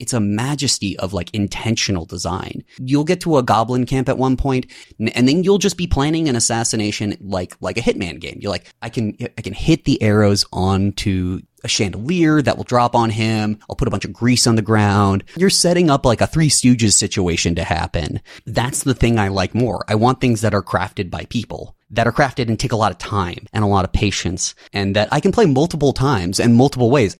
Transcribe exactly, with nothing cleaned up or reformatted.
it's a majesty of like intentional design. You'll get to a goblin camp at one point, and then you'll just be planning an assassination like like a Hitman game. You're like, I can I can hit the arrows onto a chandelier that will drop on him. I'll put a bunch of grease on the ground. You're setting up like a Three Stooges situation to happen. That's the thing I like more. I want things that are crafted by people, that are crafted and take a lot of time and a lot of patience, and that I can play multiple times and multiple ways.